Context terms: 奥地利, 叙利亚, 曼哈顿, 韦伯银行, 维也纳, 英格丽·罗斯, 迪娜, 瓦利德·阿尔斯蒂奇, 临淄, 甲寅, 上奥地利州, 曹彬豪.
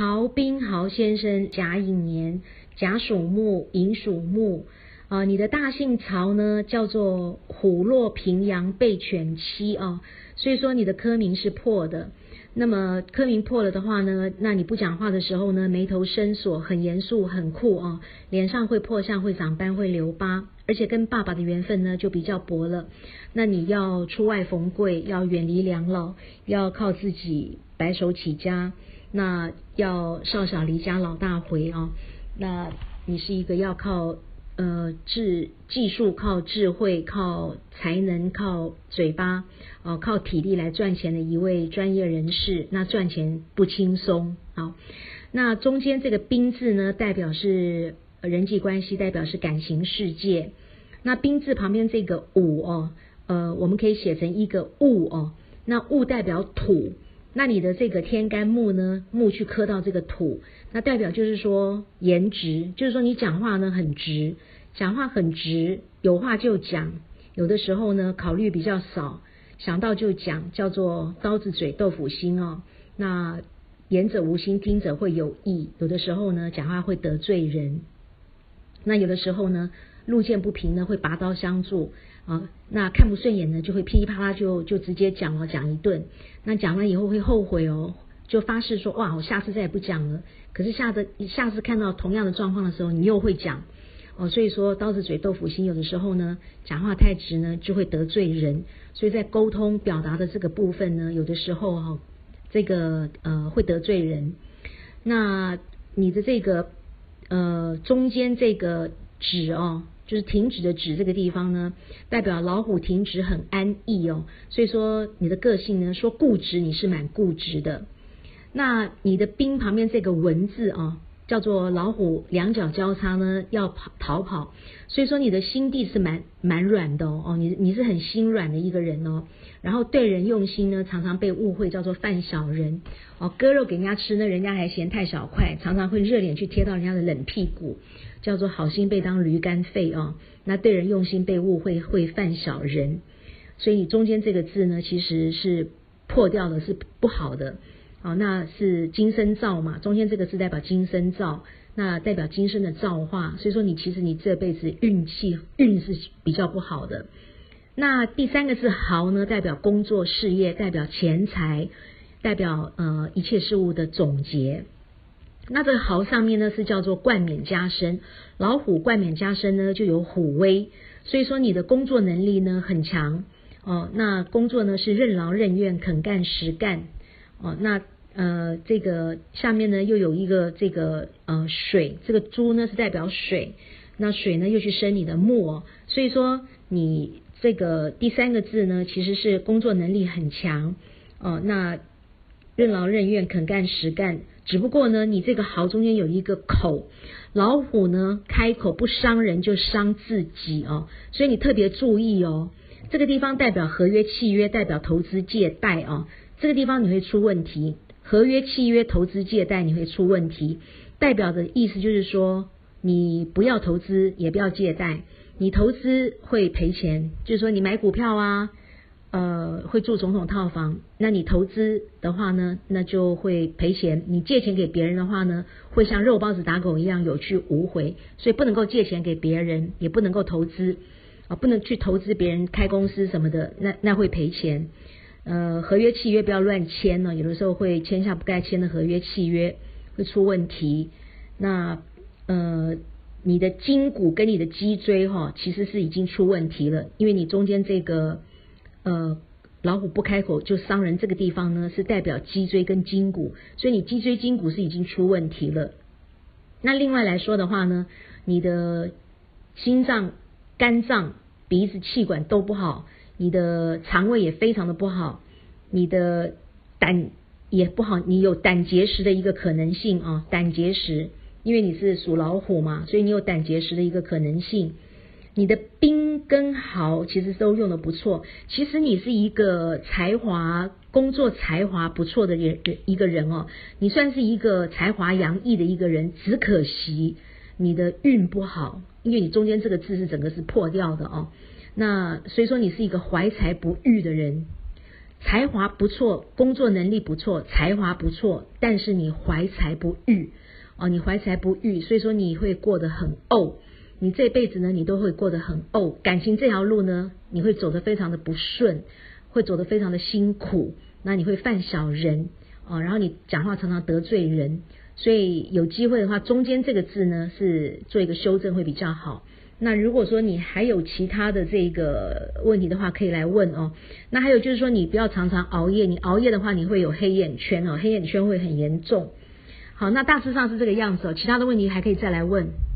曹彬豪先生甲寅年，甲属木，寅属木。你的大姓曹呢，叫做虎落平阳被犬欺哦，所以说你的科名是破的。那么科名破了的话呢，那你不讲话的时候呢，眉头深锁，很严肃，很酷哦，脸上会破相，会长斑，会留疤，而且跟爸爸的缘分呢就比较薄了。那你要出外逢贵，要远离两老，要靠自己白手起家，那要少小离家老大回哦。那你是一个要靠技术、靠智慧、靠才能、靠嘴巴、靠体力来赚钱的一位专业人士，那赚钱不轻松。好，那中间这个彬字呢，代表是人际关系，代表是感情世界。那彬字旁边这个午哦，我们可以写成一个戊哦，那戊代表土，那你的这个天干木呢，木去克到这个土，那代表就是说颜值，就是说你讲话呢很直，讲话很直，有话就讲，有的时候呢考虑比较少，想到就讲，叫做刀子嘴豆腐心哦。那言者无心，听者会有意，有的时候呢讲话会得罪人，那有的时候呢路见不平呢会拔刀相助啊，那看不顺眼呢就会噼里啪啦就直接讲一顿，那讲完以后会后悔哦，就发誓说哇我下次再也不讲了，可是下次看到同样的状况的时候你又会讲哦，所以说刀子嘴豆腐心，有的时候呢讲话太直呢就会得罪人，所以在沟通表达的这个部分呢，有的时候哦这个会得罪人。那你的这个中间这个止哦，就是停止的止这个地方呢，代表老虎停止很安逸哦，所以说你的个性呢，说固执你是蛮固执的。那你的彬旁边这个文字哦，叫做老虎两脚交叉呢要逃跑，所以说你的心地是蛮软的哦，你是很心软的一个人哦，然后对人用心呢常常被误会叫做犯小人哦，割肉给人家吃呢人家还嫌太小块，常常会热脸去贴到人家的冷屁股，叫做好心被当驴肝肺哦，那对人用心被误会会犯小人，所以你中间这个字呢其实是破掉了，是不好的哦，那是今生造嘛，中间这个字代表今生造，那代表今生的造化，所以说其实你这辈子运是比较不好的。那第三个字豪呢，代表工作事业，代表钱财，代表一切事物的总结。那这个豪上面呢是叫做冠冕加身，老虎冠冕加身呢就有虎威，所以说你的工作能力呢很强哦，那工作呢是任劳任怨，肯干实干。哦，那这个下面呢又有一个这个水，这个猪呢是代表水，那水呢又去生你的木哦，所以说你这个第三个字呢其实是工作能力很强哦，那任劳任怨，肯干实干，只不过呢你这个豪中间有一个口，老虎呢开口不伤人就伤自己哦，所以你特别注意哦，这个地方代表合约契约，代表投资借贷哦，这个地方你会出问题，合约契约投资借贷你会出问题，代表的意思就是说你不要投资也不要借贷，你投资会赔钱，就是说你买股票啊会住总统套房，那你投资的话呢那就会赔钱，你借钱给别人的话呢会像肉包子打狗一样有去无回，所以不能够借钱给别人，也不能够投资啊，不能去投资别人开公司什么的，那会赔钱。合约契约不要乱签哦，有的时候会签下不该签的合约契约，会出问题。那你的筋骨跟你的脊椎哈，其实是已经出问题了，因为你中间这个老虎不开口就伤人这个地方呢，是代表脊椎跟筋骨，所以你脊椎筋骨是已经出问题了。那另外来说的话呢，你的心脏、肝脏、鼻子、气管都不好。你的肠胃也非常的不好，你的胆也不好，你有胆结石的一个可能性啊，胆结石，因为你是属老虎嘛，所以你有胆结石的一个可能性。你的彬跟豪其实都用的不错，其实你是一个工作才华不错的一个人哦，你算是一个才华洋溢的一个人，只可惜你的运不好，因为你中间这个字是整个是破掉的哦。那所以说你是一个怀才不遇的人，才华不错，工作能力不错，才华不错，但是你怀才不遇哦，你怀才不遇，所以说你会过得很怄，你这辈子呢，你都会过得很怄，感情这条路呢，你会走得非常的不顺，会走得非常的辛苦，那你会犯小人哦，然后你讲话常常得罪人，所以有机会的话，中间这个字呢是做一个修正会比较好。那如果说你还有其他的这个问题的话，可以来问哦。那还有就是说，你不要常常熬夜，你熬夜的话，你会有黑眼圈哦，黑眼圈会很严重。好，那大致上是这个样子哦，其他的问题还可以再来问。